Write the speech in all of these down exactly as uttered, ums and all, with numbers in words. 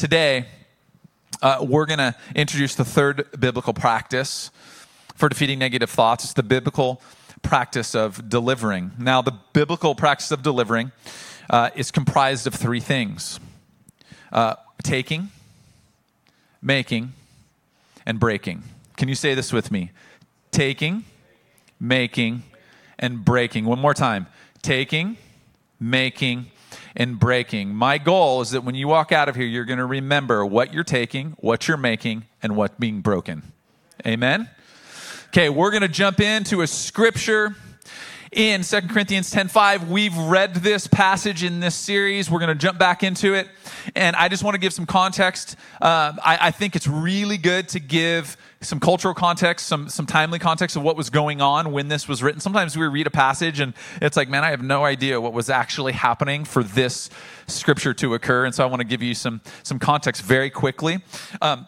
today, uh, we're going to introduce the third biblical practice for defeating negative thoughts. It's the biblical practice of delivering. Now, the biblical practice of delivering uh, is comprised of three things. Uh, taking, making, and breaking. Can you say this with me? Taking, making, and breaking. One more time. Taking, making, and breaking. My goal is that when you walk out of here, you're going to remember what you're taking, what you're making, and what's being broken. Amen? Okay, we're going to jump into a scripture in Second Corinthians ten five. We've read this passage in this series. We're going to jump back into it. And I just want to give some context. Uh, I, I think it's really good to give some cultural context, some some timely context of what was going on when this was written. Sometimes we read a passage and it's like, man, I have no idea what was actually happening for this scripture to occur. And so I want to give you some, some context very quickly. Um,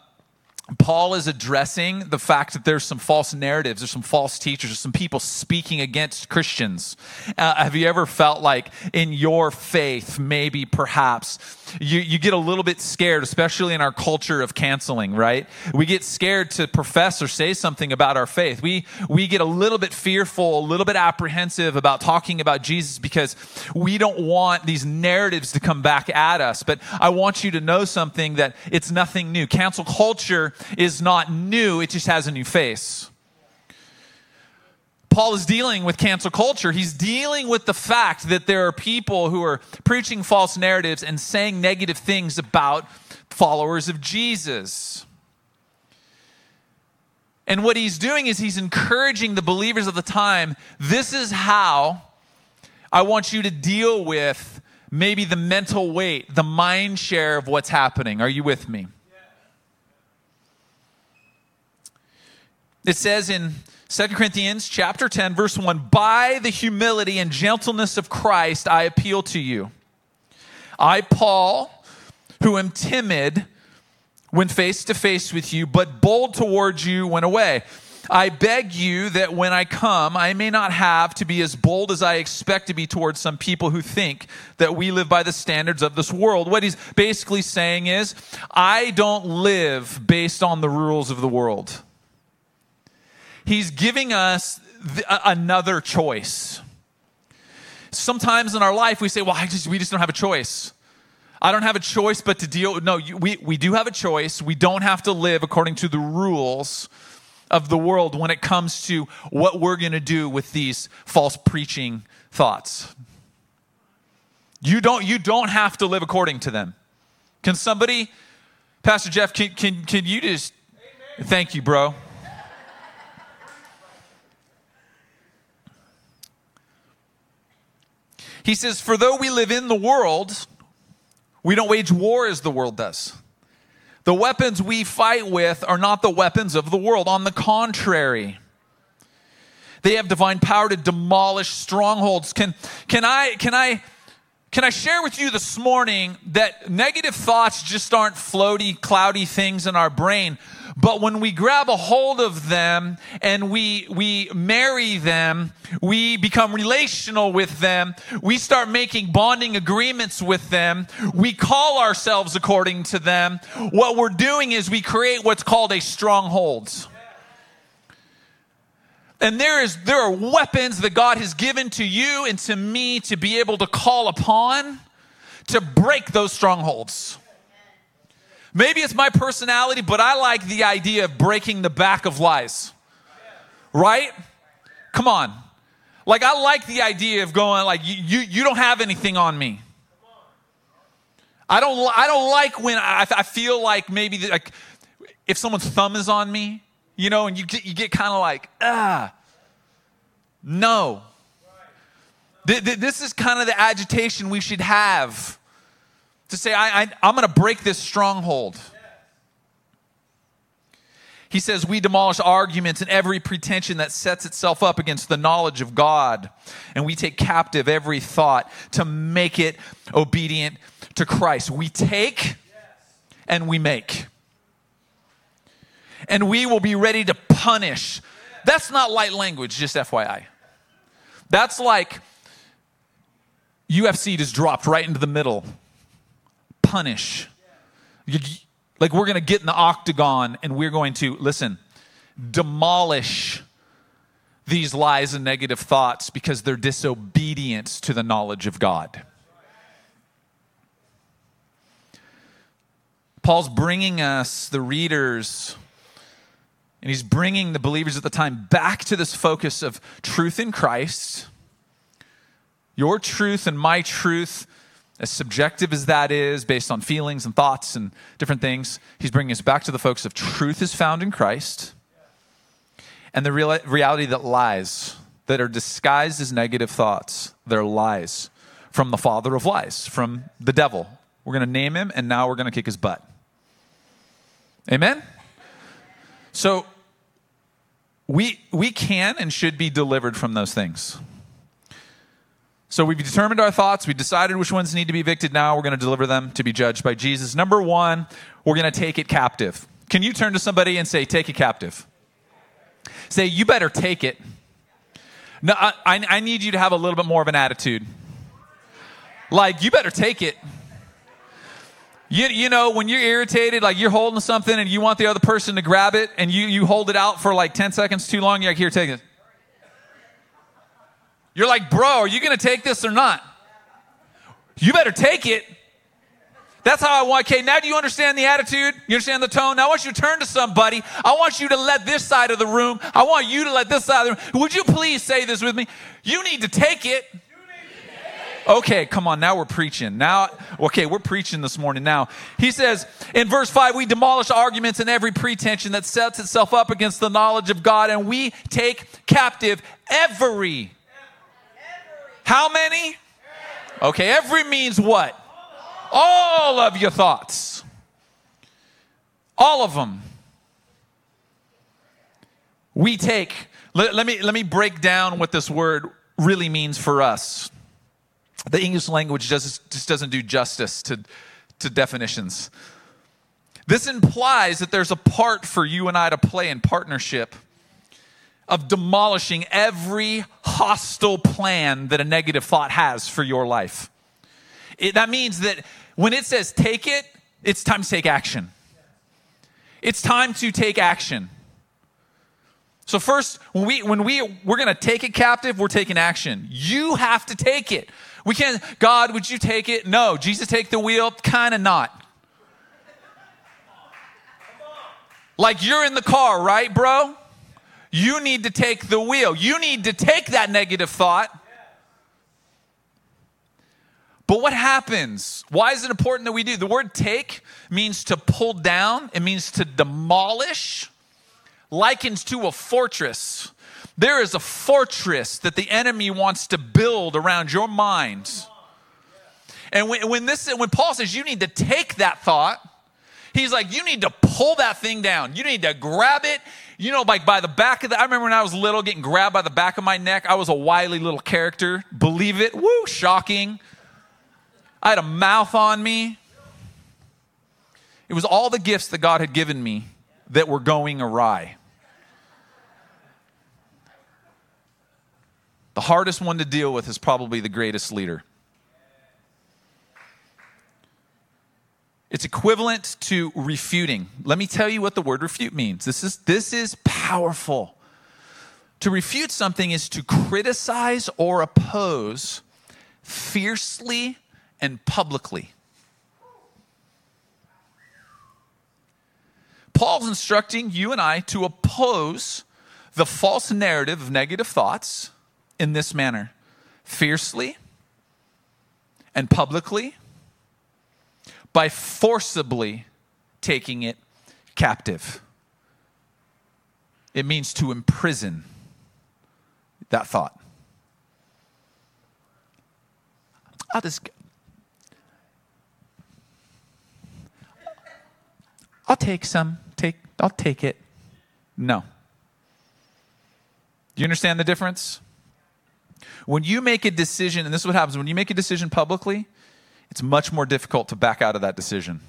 Paul is addressing the fact that there's some false narratives, there's some false teachers, there's some people speaking against Christians. Uh, have you ever felt like in your faith, maybe, perhaps, you, you get a little bit scared, especially in our culture of canceling, right? We get scared to profess or say something about our faith. We, we get a little bit fearful, a little bit apprehensive about talking about Jesus because we don't want these narratives to come back at us. But I want you to know something, that it's nothing new. Cancel culture is not new, it just has a new face. Paul is dealing with cancel culture. He's dealing with the fact that there are people who are preaching false narratives and saying negative things about followers of Jesus. And what he's doing is he's encouraging the believers of the time, this is how I want you to deal with maybe the mental weight, the mind share of what's happening. Are you with me? It says in Second Corinthians chapter ten, verse one, by the humility and gentleness of Christ, I appeal to you. I, Paul, who am timid when face to face with you, but bold towards you when away. I beg you that when I come, I may not have to be as bold as I expect to be towards some people who think that we live by the standards of this world. What he's basically saying is, I don't live based on the rules of the world. He's giving us th- another choice. Sometimes in our life, we say, well, I just, we just don't have a choice. I don't have a choice but to deal with... No, you, we, we do have a choice. We don't have to live according to the rules of the world when it comes to what we're going to do with these false preaching thoughts. You don't, you don't have to live according to them. Can somebody... Pastor Jeff, can, can, can you just... Amen. Thank you, bro. He says, for though we live in the world, we don't wage war as the world does. The weapons we fight with are not the weapons of the world. On the contrary, they have divine power to demolish strongholds. Can, can I, can I, can I share with you this morning that negative thoughts just aren't floaty, cloudy things in our brain? But when we grab a hold of them and we we marry them, we become relational with them, we start making bonding agreements with them, we call ourselves according to them, what we're doing is we create what's called a stronghold. And there is there are weapons that God has given to you and to me to be able to call upon to break those strongholds. Maybe it's my personality, but I like the idea of breaking the back of lies, right? Come on. Like, I like the idea of going like, you, you, you don't have anything on me. I don't, I don't like when I, I feel like maybe the, like if someone's thumb is on me, you know, and you get, you get kind of like, ah, no. This is kind of the agitation we should have. To say, I, I, I'm going to break this stronghold. He says, we demolish arguments and every pretension that sets itself up against the knowledge of God. And we take captive every thought to make it obedient to Christ. We take and we make. And we will be ready to punish. That's not light language, just F Y I. That's like U F C just dropped right into the middle. Punish. Like we're going to get in the octagon and we're going to, listen, demolish these lies and negative thoughts because they're disobedience to the knowledge of God. Paul's bringing us, the readers, and he's bringing the believers at the time back to this focus of truth in Christ. Your truth and my truth, as subjective as that is, based on feelings and thoughts and different things, he's bringing us back to the focus of truth is found in Christ and the real, reality that lies, that are disguised as negative thoughts, they're lies from the father of lies, from the devil. We're going to name him, and now we're going to kick his butt. Amen? So we we can and should be delivered from those things. So we've determined our thoughts. We've decided which ones need to be evicted. Now we're going to deliver them to be judged by Jesus. Number one, we're going to take it captive. Can you turn to somebody and say, take it captive? Say, you better take it. No, I, I, I need you to have a little bit more of an attitude. Like, you better take it. You, you know, when you're irritated, like you're holding something and you want the other person to grab it and you, you hold it out for like ten seconds too long, you're like, here, take it. You're like, bro, are you going to take this or not? You better take it. That's how I want. Okay, now do you understand the attitude? You understand the tone? Now I want you to turn to somebody. I want you to let this side of the room. I want you to let this side of the room. Would you please say this with me? You need to take it. Okay, come on, now we're preaching. Now, okay, we're preaching this morning now. He says in verse five, we demolish arguments and every pretension that sets itself up against the knowledge of God, and we take captive every. every. How many? Every. Okay, every means what? All. All of your thoughts. All of them. We take. Let, let me, let me break down what this word really means for us. The English language just, just doesn't do justice to, to definitions. This implies that there's a part for you and I to play in partnership of demolishing every hostile plan that a negative thought has for your life. It, that means that when it says take it, it's time to take action. It's time to take action. So first, when we when we we're going to take it captive, we're taking action. You have to take it. We can't, God, would you take it? No. Jesus, take the wheel? Kind of not. Like you're in the car, right, bro? You need to take the wheel. You need to take that negative thought. But what happens? Why is it important that we do? The word take means to pull down. It means to demolish. Likens to a fortress. There is a fortress that the enemy wants to build around your mind. And when, when this, when Paul says you need to take that thought, he's like, you need to pull that thing down. You need to grab it. You know, like by the back of the, I remember when I was little getting grabbed by the back of my neck. I was a wily little character. Believe it. Woo, shocking. I had a mouth on me. It was all the gifts that God had given me that were going awry. The hardest one to deal with is probably the greatest leader. It's equivalent to refuting. Let me tell you what the word refute means. This is, this is powerful. To refute something is to criticize or oppose fiercely and publicly. Paul's instructing you and I to oppose the false narrative of negative thoughts in this manner, fiercely and publicly, by forcibly taking it captive. It means to imprison that thought. I'll just, I'll take some, take, I'll take it. No. Do you understand the difference? When you make a decision, and this is what happens, when you make a decision publicly, it's much more difficult to back out of that decision.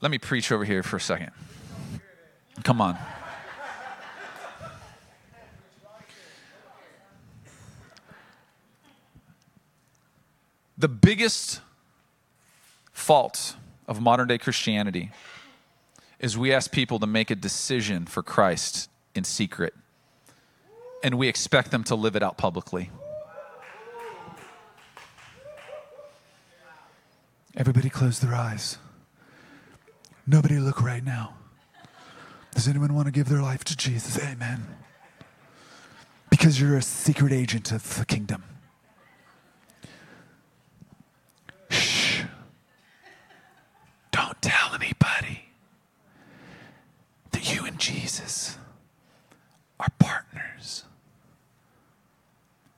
Let me preach over here for a second. Come on. The biggest fault of modern day Christianity is we ask people to make a decision for Christ in secret, and we expect them to live it out publicly. Everybody close their eyes. Nobody look right now. Does anyone want to give their life to Jesus? Amen. Because you're a secret agent of the kingdom. Shh. Don't tell anybody that you and Jesus are partners.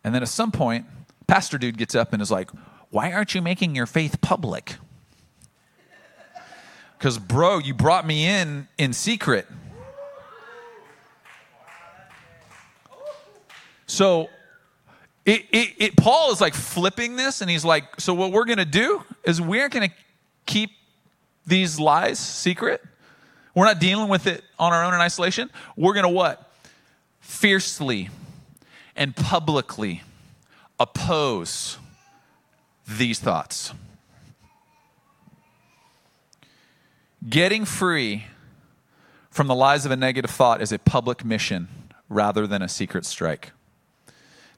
And then at some point, pastor dude gets up and is like, "Why aren't you making your faith public?" Because, bro, you brought me in in secret. So it, it, it, Paul is like flipping this, and he's like, so what we're going to do is we're going to keep these lies secret. We're not dealing with it on our own in isolation. We're going to what? Fiercely and publicly oppose these thoughts. Getting free from the lies of a negative thought is a public mission rather than a secret strike.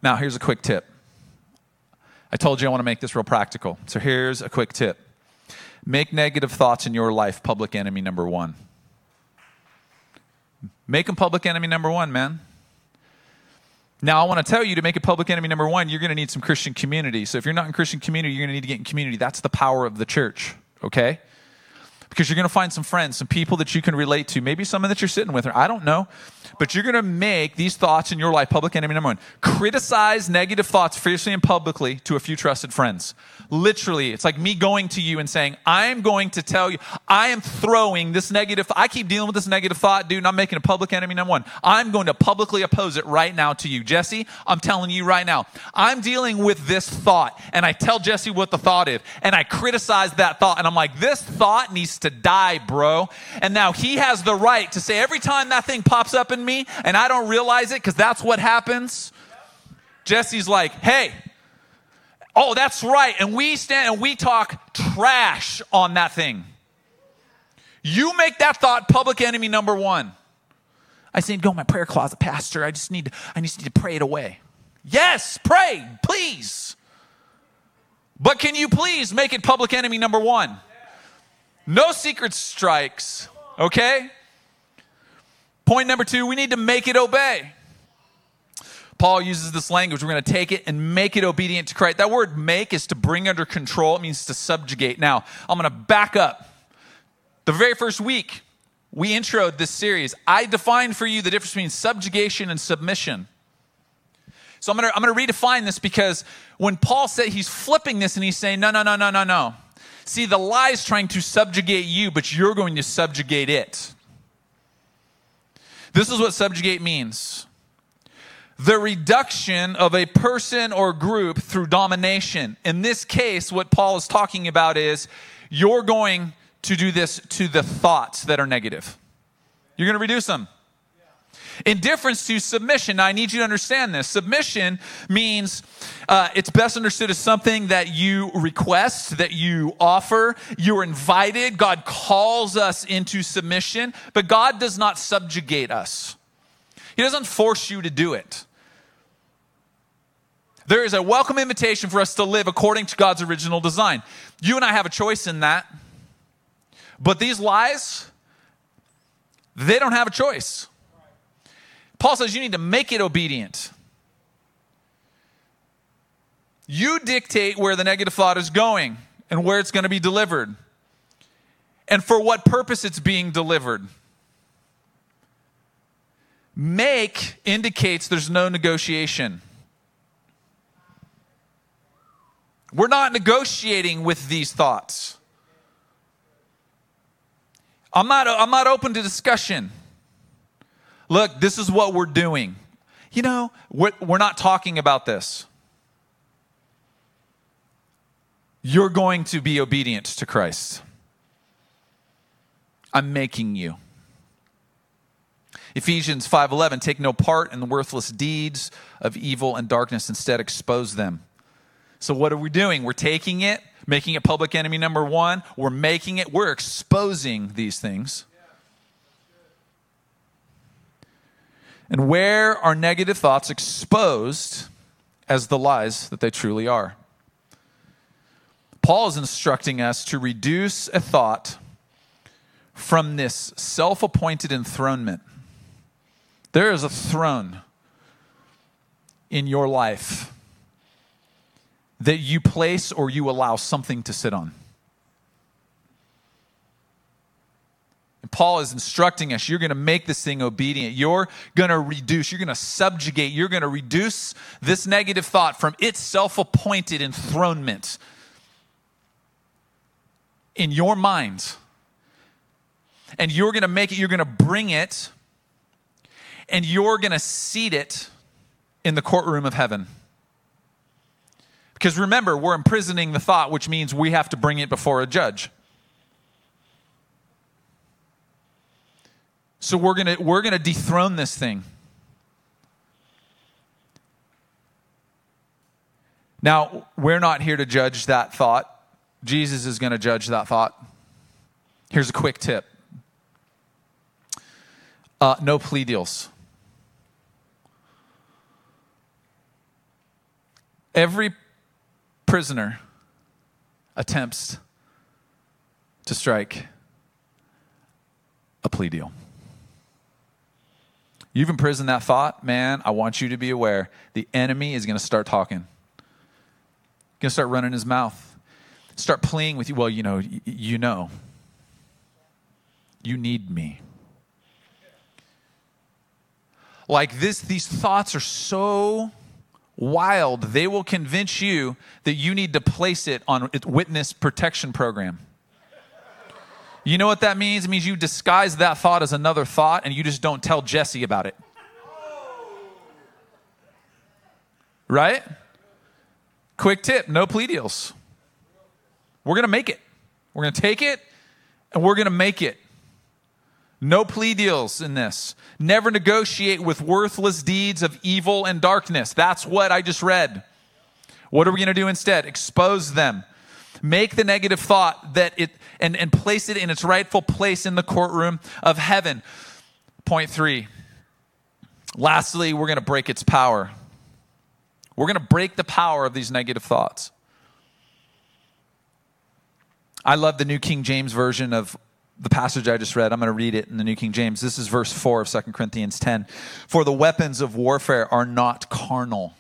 Now, here's a quick tip. I told you I want to make this real practical. So here's a quick tip. Make negative thoughts in your life public enemy number one. Make them public enemy number one, man. Now, I want to tell you to make it public enemy number one, you're going to need some Christian community. So if you're not in Christian community, you're going to need to get in community. That's the power of the church, okay? Because you're going to find some friends, some people that you can relate to, maybe someone that you're sitting with, or I don't know. But you're going to make these thoughts in your life public enemy number one. Criticize negative thoughts fiercely and publicly to a few trusted friends. Literally, it's like me going to you and saying, I'm going to tell you, I am throwing this negative, I keep dealing with this negative thought, dude, and I'm making a public enemy number one. I'm going to publicly oppose it right now to you. Jesse, I'm telling you right now, I'm dealing with this thought, and I tell Jesse what the thought is, and I criticize that thought, and I'm like, this thought needs to die, bro. And now he has the right to say, every time that thing pops up in me, and I don't realize it, because that's what happens, Jesse's like, hey, oh, that's right. And we stand and we talk trash on that thing. You make that thought public enemy number one. I just need to go in my prayer closet, pastor. I just need to, I just need to pray it away. Yes, pray, please. But can you please make it public enemy number one? No secret strikes, okay? Point number two, we need to make it obey. Paul uses this language. We're going to take it and make it obedient to Christ. That word make is to bring under control. It means to subjugate. Now, I'm going to back up. The very first week we introed this series, I defined for you the difference between subjugation and submission. So I'm going to, I'm going to redefine this, because when Paul said, he's flipping this and he's saying, no, no, no, no, no, no. See, the lie is trying to subjugate you, but you're going to subjugate it. This is what subjugate means. The reduction of a person or group through domination. In this case, what Paul is talking about is you're going to do this to the thoughts that are negative. You're going to reduce them. In difference to submission, now I need you to understand this. Submission means uh, it's best understood as something that you request, that you offer, you're invited. God calls us into submission, but God does not subjugate us. He doesn't force you to do it. There is a welcome invitation for us to live according to God's original design. You and I have a choice in that. But these lies, they don't have a choice. Paul says you need to make it obedient. You dictate where the negative thought is going and where it's going to be delivered and for what purpose it's being delivered. Make indicates there's no negotiation. We're not negotiating with these thoughts. I'm not, I'm not open to discussion. Look, this is what we're doing. You know, we're, we're not talking about this. You're going to be obedient to Christ. I'm making you. Ephesians five eleven, take no part in the worthless deeds of evil and darkness. Instead, expose them. So what are we doing? We're taking it, making it public enemy number one. We're making it, we're exposing these things. And where are negative thoughts exposed as the lies that they truly are? Paul is instructing us to reduce a thought from this self-appointed enthronement. There is a throne in your life that you place or you allow something to sit on. And Paul is instructing us, you're going to make this thing obedient. You're going to reduce, you're going to subjugate, you're going to reduce this negative thought from its self-appointed enthronement in your mind. And you're going to make it, you're going to bring it, and you're going to seat it in the courtroom of heaven. Because remember, we're imprisoning the thought, which means we have to bring it before a judge. So we're going to we're going to dethrone this thing. Now, we're not here to judge that thought. Jesus is going to judge that thought. Here's a quick tip. Uh, no plea deals. Every prisoner attempts to strike a plea deal. You've imprisoned that thought, man, I want you to be aware. The enemy is going to start talking. Going to start running his mouth. Start pleading with you. Well, you know, you know. You need me. Like this, these thoughts are so wild, they will convince you that you need to place it on a witness protection program. You know what that means? It means you disguise that thought as another thought and you just don't tell Jesse about it. Right? Quick tip, no plea deals. We're going to make it. We're going to take it and we're going to make it. No plea deals in this. Never negotiate with worthless deeds of evil and darkness. That's what I just read. What are we going to do instead? Expose them. Make the negative thought that it and, and place it in its rightful place in the courtroom of heaven. Point three. Lastly, we're going to break its power. We're going to break the power of these negative thoughts. I love the New King James Version of the passage I just read. I'm going to read it in the New King James. This is verse four of Second Corinthians ten. For the weapons of warfare are not carnal,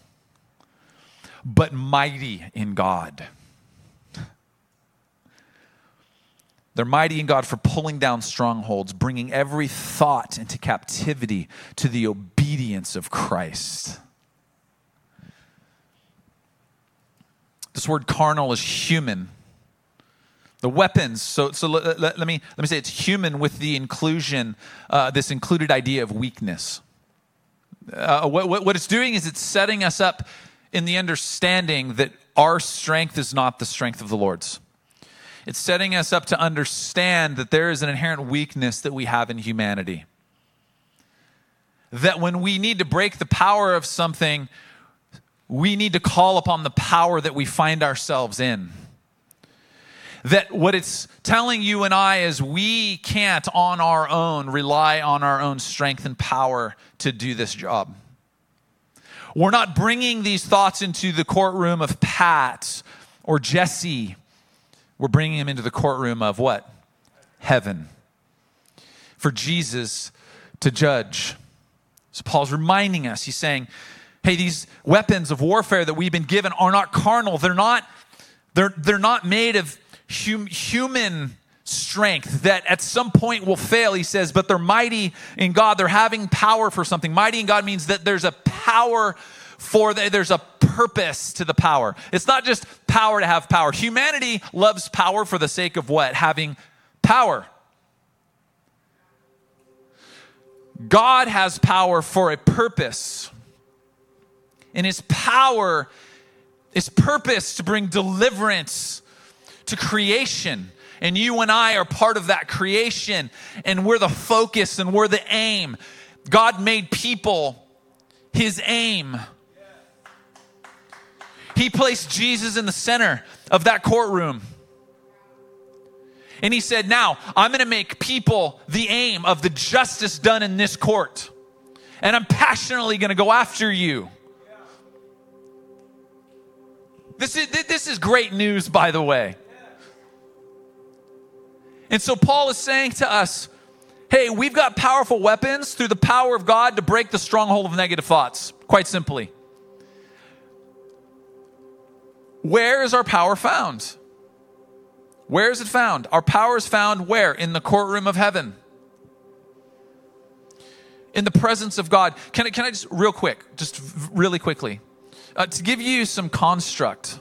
but mighty in God. They're mighty in God for pulling down strongholds, bringing every thought into captivity to the obedience of Christ. This word carnal is human. The weapons, so so let, let, let me let me say it's human with the inclusion, uh, this included idea of weakness. Uh, what, what, what it's doing is it's setting us up in the understanding that our strength is not the strength of the Lord's. It's setting us up to understand that there is an inherent weakness that we have in humanity. That when we need to break the power of something, we need to call upon the power that we find ourselves in. That what it's telling you and I is we can't on our own rely on our own strength and power to do this job. We're not bringing these thoughts into the courtroom of Pat or Jesse. We're bringing them into the courtroom of what? Heaven. For Jesus to judge. So Paul's reminding us, he's saying, hey, these weapons of warfare that we've been given are not carnal. They're not, they're, they're not made of human strength that at some point will fail, he says, but they're mighty in God. They're having power for something. Mighty in God means that there's a power for, the, there's a purpose to the power. It's not just power to have power. Humanity loves power for the sake of what? Having power. God has power for a purpose. And his power, his purpose to bring deliverance to creation, and you and I are part of that creation, and we're the focus and we're the aim. God made people his aim. He placed Jesus in the center of that courtroom. And he said, now I'm going to make people the aim of the justice done in this court. And I'm passionately going to go after you. Yeah. This is, this is great news, by the way. Yeah. And so Paul is saying to us, hey, we've got powerful weapons through the power of God to break the stronghold of negative thoughts, quite simply. Where is our power found? Where is it found? Our power is found where? In the courtroom of heaven. In the presence of God. Can I, can I just, real quick, just really quickly, uh, to give you some construct.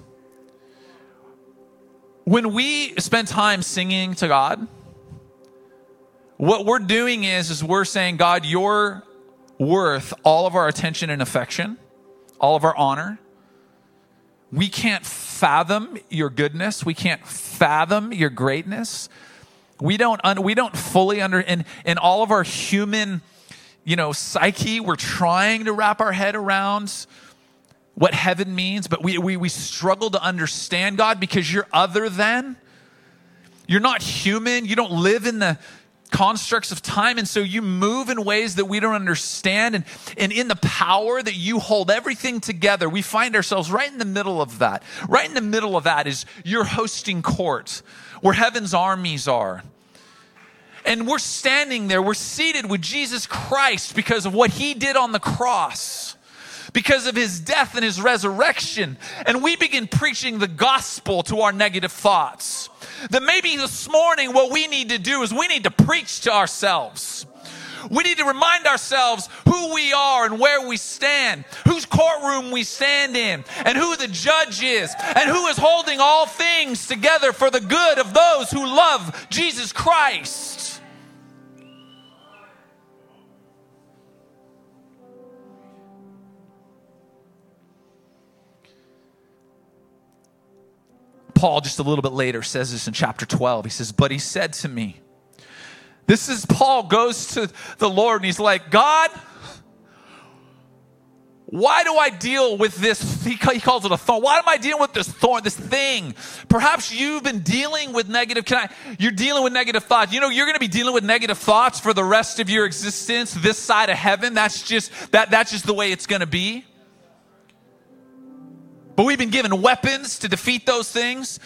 When we spend time singing to God, what we're doing is, is we're saying, God, you're worth all of our attention and affection, all of our honor. We can't fathom your goodness. We can't fathom your greatness. We don't un, we don't fully under in in all of our human, you know, psyche. We're trying to wrap our head around what heaven means, but we we we struggle to understand God because you're other than. You're not human. You don't live in the constructs of time, and so you move in ways that we don't understand, and, and in the power that you hold everything together, we find ourselves right in the middle of that. Right in the middle of that is your hosting court, where heaven's armies are. And we're standing there, we're seated with Jesus Christ because of what he did on the cross, because of his death and his resurrection, and we begin preaching the gospel to our negative thoughts. That maybe this morning what we need to do is we need to preach to ourselves. We need to remind ourselves who we are and where we stand, whose courtroom we stand in, and who the judge is, and who is holding all things together for the good of those who love Jesus Christ. Paul, just a little bit later, says this in chapter twelve. He says, but he said to me, this is Paul goes to the Lord and he's like, God, why do I deal with this? He calls it a thorn. Why am I dealing with this thorn, this thing? Perhaps you've been dealing with negative, can I, you're dealing with negative thoughts. You know, you're going to be dealing with negative thoughts for the rest of your existence, this side of heaven. That's just, that, that's just the way it's going to be. But we've been given weapons to defeat those things.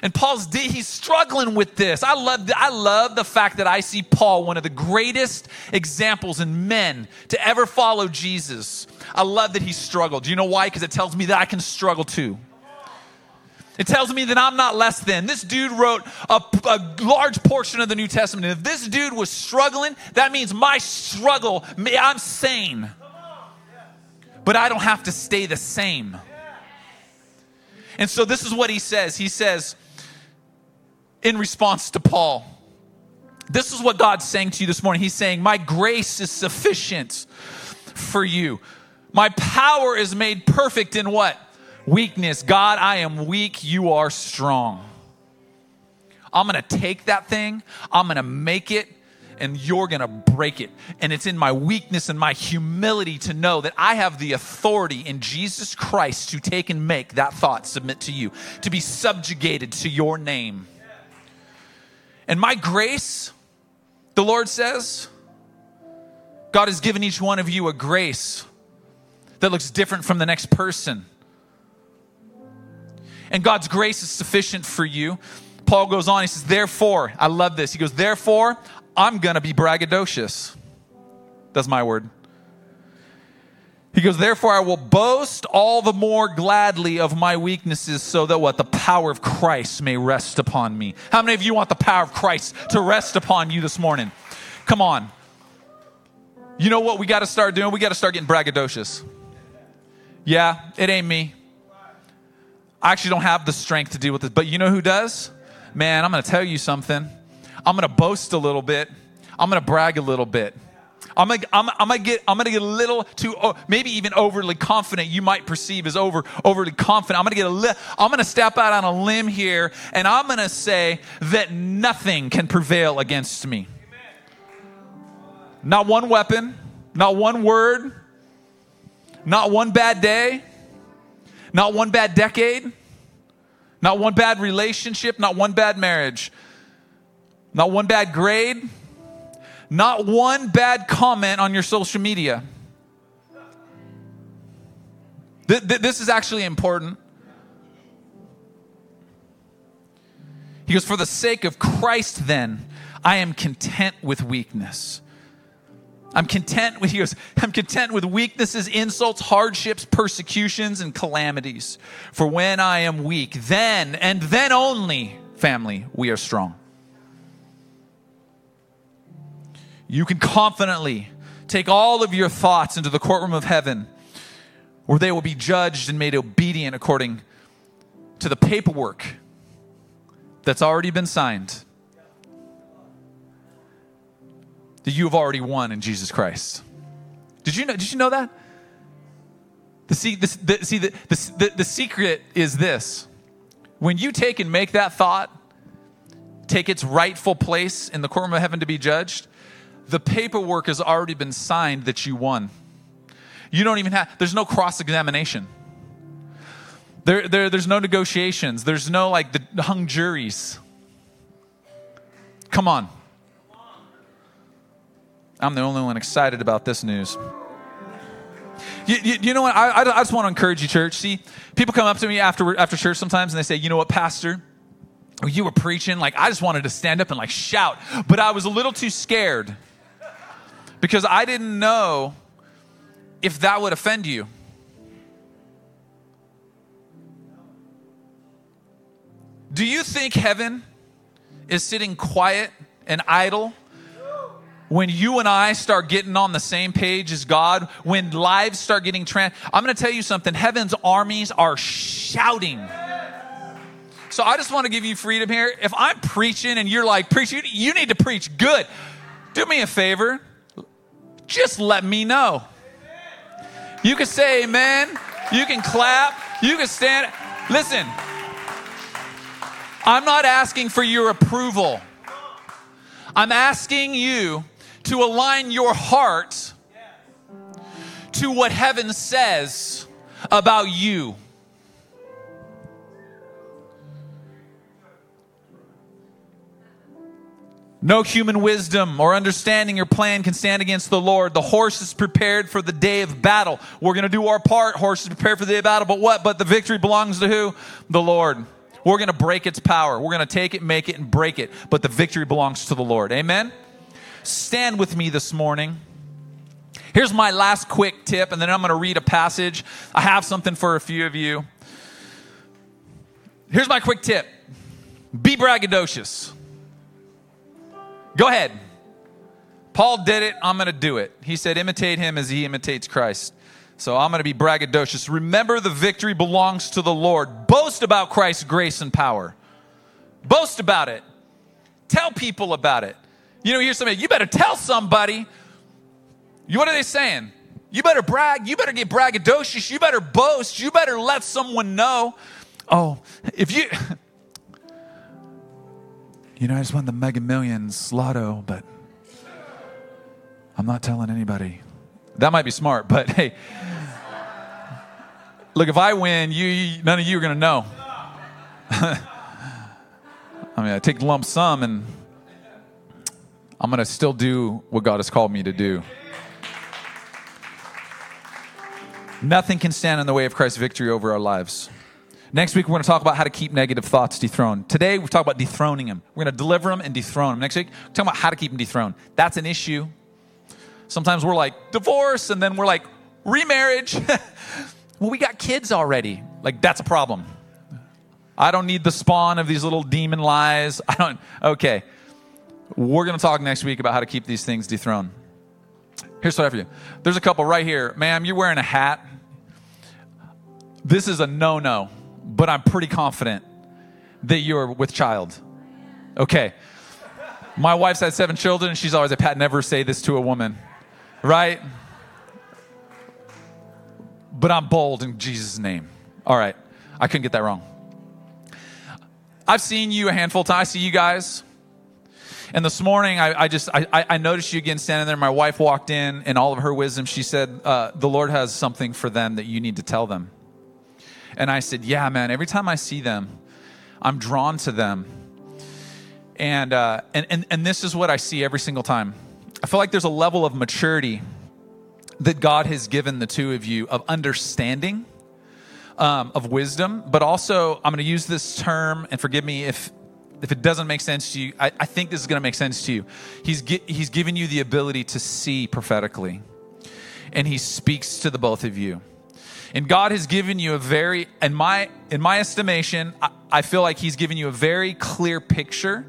And Paul's, he's struggling with this. I love, I love the fact that I see Paul, one of the greatest examples in men to ever follow Jesus. I love that he struggled. Do you know why? Because it tells me that I can struggle too. It tells me that I'm not less than. This dude wrote a, a large portion of the New Testament. And if this dude was struggling, that means my struggle, I'm sane. But I don't have to stay the same. And so this is what he says. He says, in response to Paul, this is what God's saying to you this morning. He's saying, my grace is sufficient for you. My power is made perfect in what? Weakness. God, I am weak. You are strong. I'm going to take that thing. I'm going to make it. And you're going to break it. And it's in my weakness and my humility to know that I have the authority in Jesus Christ to take and make that thought submit to you, to be subjugated to your name. And my grace, the Lord says, God has given each one of you a grace that looks different from the next person. And God's grace is sufficient for you. Paul goes on, he says, therefore, I love this. He goes, therefore, I'm going to be braggadocious. That's my word. He goes, therefore I will boast all the more gladly of my weaknesses so that what? The power of Christ may rest upon me. How many of you want the power of Christ to rest upon you this morning? Come on. You know what we got to start doing? We got to start getting braggadocious. Yeah, it ain't me. I actually don't have the strength to deal with this, but you know who does? Man, I'm going to tell you something. I'm going to boast a little bit. I'm going to brag a little bit. I'm going I'm, I'm to get I'm going to get a little too oh, maybe even overly confident. You might perceive as over overly confident. I'm going to get a li- I'm going to step out on a limb here, and I'm going to say that nothing can prevail against me. Not one weapon, not one word, not one bad day, Not one bad decade, not one bad relationship, not one bad marriage, not one bad grade, not one bad comment on your social media. Th- th- this is actually important. He goes, for the sake of Christ, then, I am content with weakness. I'm content with, he goes, I'm content with weaknesses, insults, hardships, persecutions, and calamities. For when I am weak, then, and then only, family, we are strong. You can confidently take all of your thoughts into the courtroom of heaven, where they will be judged and made obedient according to the paperwork that's already been signed, that you have already won in Jesus Christ. Did you know? Did you know that? The see, the, the, see the, the, the secret is this: when you take and make that thought take its rightful place in the courtroom of heaven to be judged, the paperwork has already been signed that you won. You don't even have. There's no cross-examination. There, there, there's no negotiations. There's no like the hung juries. Come on. I'm the only one excited about this news. You, you, you know what? I, I just want to encourage you, church. See, people come up to me after after church sometimes and they say, you know what, Pastor? You were preaching. Like, I just wanted to stand up and like shout, but I was a little too scared because I didn't know if that would offend you. Do you think heaven is sitting quiet and idle when you and I start getting on the same page as God, when lives start getting trans? I'm going to tell you something. Heaven's armies are shouting. So I just want to give you freedom here. If I'm preaching and you're like, preach, you, you need to preach good. Do me a favor. Just let me know. You can say amen. You can clap. You can stand. Listen, I'm not asking for your approval. I'm asking you to align your heart to what heaven says about you. No human wisdom or understanding or plan can stand against the Lord. The horse is prepared for the day of battle. We're going to do our part. Horse is prepared for the day of battle. But what? But the victory belongs to who? The Lord. We're going to break its power. We're going to take it, make it, and break it. But the victory belongs to the Lord. Amen? Stand with me this morning. Here's my last quick tip, and then I'm going to read a passage. I have something for a few of you. Here's my quick tip. Be braggadocious. Go ahead. Paul did it. I'm going to do it. He said, imitate him as he imitates Christ. So I'm going to be braggadocious. Remember, the victory belongs to the Lord. Boast about Christ's grace and power. Boast about it. Tell people about it. You know, here's somebody, you better tell somebody. You, what are they saying? You better brag. You better get braggadocious. You better boast. You better let someone know. Oh, if you, you know, I just won the Mega Millions lotto, but I'm not telling anybody. That might be smart, but hey, look, if I win, you, you none of you are going to know. I mean, I take lump sum and I'm going to still do what God has called me to do. Nothing can stand in the way of Christ's victory over our lives. Next week, we're going to talk about how to keep negative thoughts dethroned. Today, we've talked about dethroning them. We're going to deliver them and dethrone them. Next week, we're talking about how to keep them dethroned. That's an issue. Sometimes we're like, divorce, and then we're like, remarriage. Well, we got kids already. Like, that's a problem. I don't need the spawn of these little demon lies. I don't, okay. We're going to talk next week about how to keep these things dethroned. Here's what I have for you. There's a couple right here. Ma'am, you're wearing a hat. This is a no-no, but I'm pretty confident that you're with child. Okay. My wife's had seven children, and she's always like, Pat, never say this to a woman. Right? But I'm bold in Jesus' name. All right. I couldn't get that wrong. I've seen you a handful of times. I see you guys. And this morning, I, I just, I, I noticed you again standing there. My wife walked in, and all of her wisdom, she said, uh, the Lord has something for them that you need to tell them. And I said, yeah, man, every time I see them, I'm drawn to them. And, uh, and, and, and this is what I see every single time. I feel like there's a level of maturity that God has given the two of you, of understanding, um, of wisdom, but also I'm going to use this term, and forgive me if if it doesn't make sense to you. I, I think this is going to make sense to you. He's get, he's given you the ability to see prophetically, and he speaks to the both of you. And God has given you a very, in my in my estimation, I, I feel like he's given you a very clear picture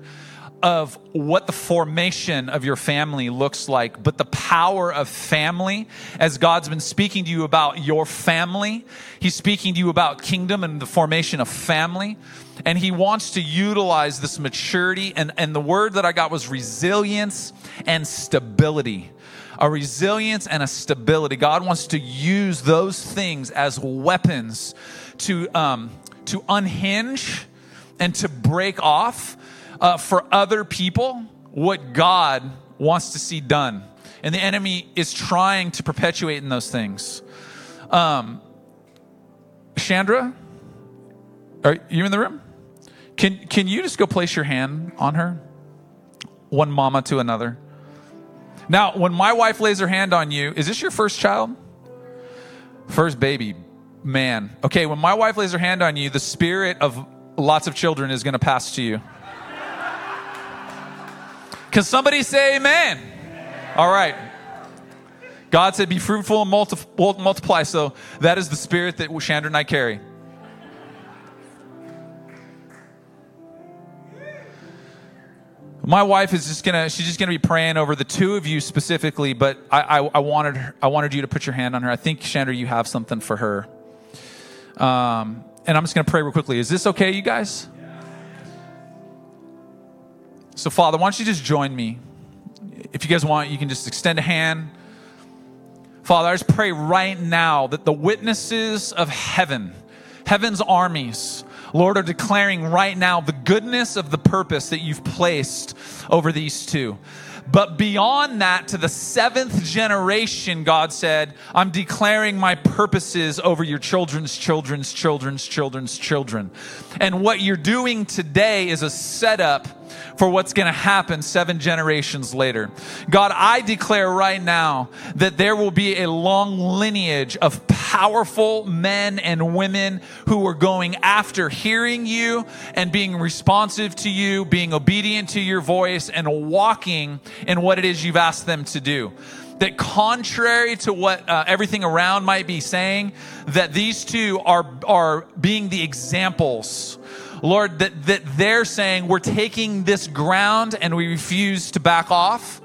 of what the formation of your family looks like, but the power of family, as God's been speaking to you about your family, he's speaking to you about kingdom and the formation of family, and he wants to utilize this maturity, and, and the word that I got was resilience and stability. A resilience and a stability. God wants to use those things as weapons to, um, to unhinge and to break off Uh, for other people, what God wants to see done. And the enemy is trying to perpetuate in those things. Um, Chandra, are you in the room? Can can you just go place your hand on her? One mama to another. Now, when my wife lays her hand on you, is this your first child? First baby, man. Okay, when my wife lays her hand on you, the spirit of lots of children is going to pass to you. Can somebody say amen? Amen? All right. God said, be fruitful and multi- multiply. So that is the spirit that Chandra and I carry. My wife is just going to, she's just going to be praying over the two of you specifically, but I, I, I wanted her, I wanted you to put your hand on her. I think, Chandra, you have something for her. Um, and I'm just going to pray real quickly. Is this okay, you guys? So, Father, why don't you just join me? If you guys want, you can just extend a hand. Father, I just pray right now that the witnesses of heaven, heaven's armies, Lord, are declaring right now the goodness of the purpose that you've placed over these two. But beyond that, to the seventh generation, God said, I'm declaring my purposes over your children's, children's, children's, children's, children. And what you're doing today is a setup for what's going to happen seven generations later. God, I declare right now that there will be a long lineage of powerful men and women who are going after hearing you and being responsive to you, being obedient to your voice, and walking in what it is you've asked them to do. That contrary to what uh, everything around might be saying, that these two are, are being the examples, Lord, that, that they're saying, we're taking this ground and we refuse to back off.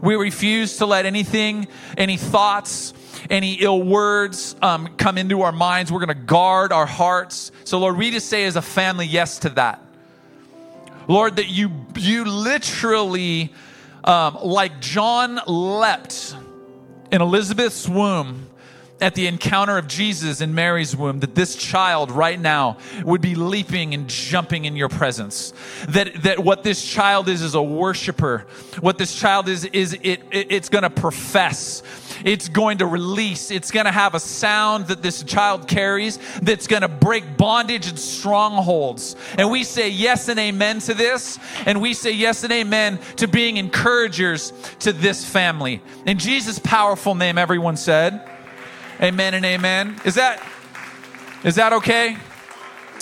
We refuse to let anything, any thoughts, any ill words um, come into our minds. We're going to guard our hearts. So, Lord, we just say as a family, yes to that. Lord, that you, you literally, um, like John leapt in Elizabeth's womb, at the encounter of Jesus in Mary's womb, that this child right now would be leaping and jumping in your presence. That that what this child is is a worshiper. What this child is is it, it it's going to profess. It's going to release. It's going to have a sound that this child carries that's going to break bondage and strongholds. And we say yes and amen to this. And we say yes and amen to being encouragers to this family. In Jesus' powerful name, everyone said amen and amen. Is that, is that okay?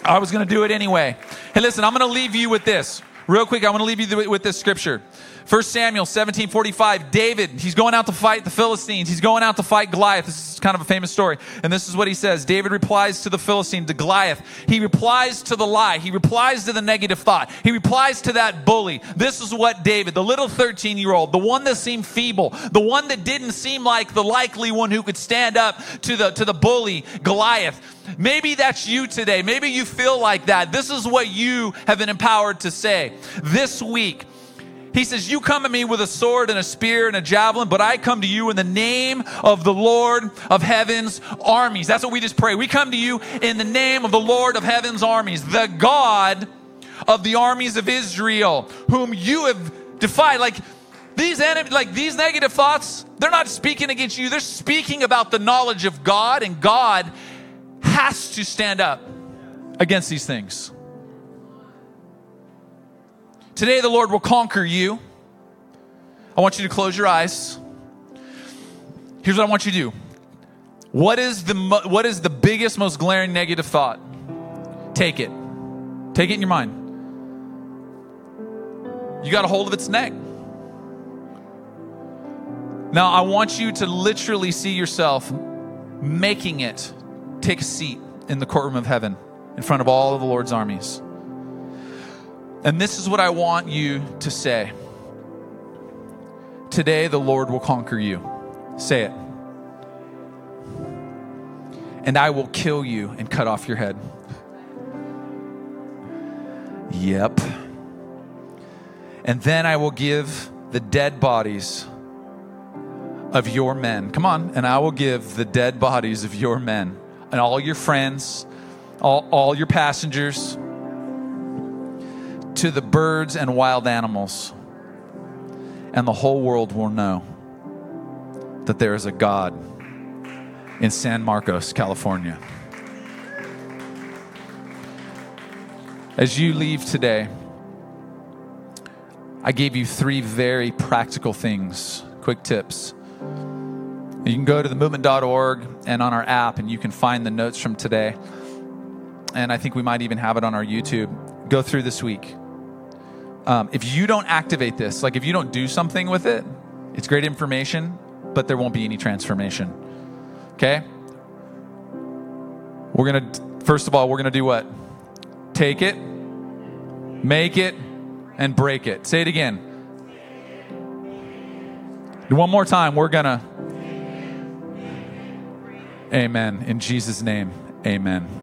I was going to do it anyway. Hey, listen, I'm going to leave you with this. Real quick, I'm going to leave you with this scripture. First Samuel seventeen forty-five, David, he's going out to fight the Philistines. He's going out to fight Goliath. This is kind of a famous story. And this is what he says. David replies to the Philistine, to Goliath. He replies to the lie. He replies to the negative thought. He replies to that bully. This is what David, the little thirteen-year-old, the one that seemed feeble, the one that didn't seem like the likely one who could stand up to the, to the bully, Goliath. Maybe that's you today. Maybe you feel like that. This is what you have been empowered to say this week. He says, you come at me with a sword and a spear and a javelin, but I come to you in the name of the Lord of heaven's armies. That's what we just pray. We come to you in the name of the Lord of heaven's armies, the God of the armies of Israel, whom you have defied. Like these, enemy, like these negative thoughts, they're not speaking against you. They're speaking about the knowledge of God, and God has to stand up against these things. Today, the Lord will conquer you. I want you to close your eyes. Here's what I want you to do. What is the what is the biggest, most glaring negative thought? Take it. Take it in your mind. You got a hold of its neck. Now, I want you to literally see yourself making it take a seat in the courtroom of heaven in front of all of the Lord's armies. And this is what I want you to say. Today, the Lord will conquer you. Say it. And I will kill you and cut off your head. Yep. And then I will give the dead bodies of your men. Come on. And I will give the dead bodies of your men and all your friends, all, all your passengers, to the birds and wild animals, and the whole world will know that there is a God in San Marcos, California. As you leave today, I gave you three very practical things, quick tips. You can go to the movement dot org and on our app, and you can find the notes from today. And I think we might even have it on our YouTube. Go through this week. Um, if you don't activate this, like if you don't do something with it, it's great information, but there won't be any transformation. Okay? We're going to, first of all, we're going to do what? Take it, make it, and break it. Say it again. One more time. We're going to. Amen. In Jesus' name, amen.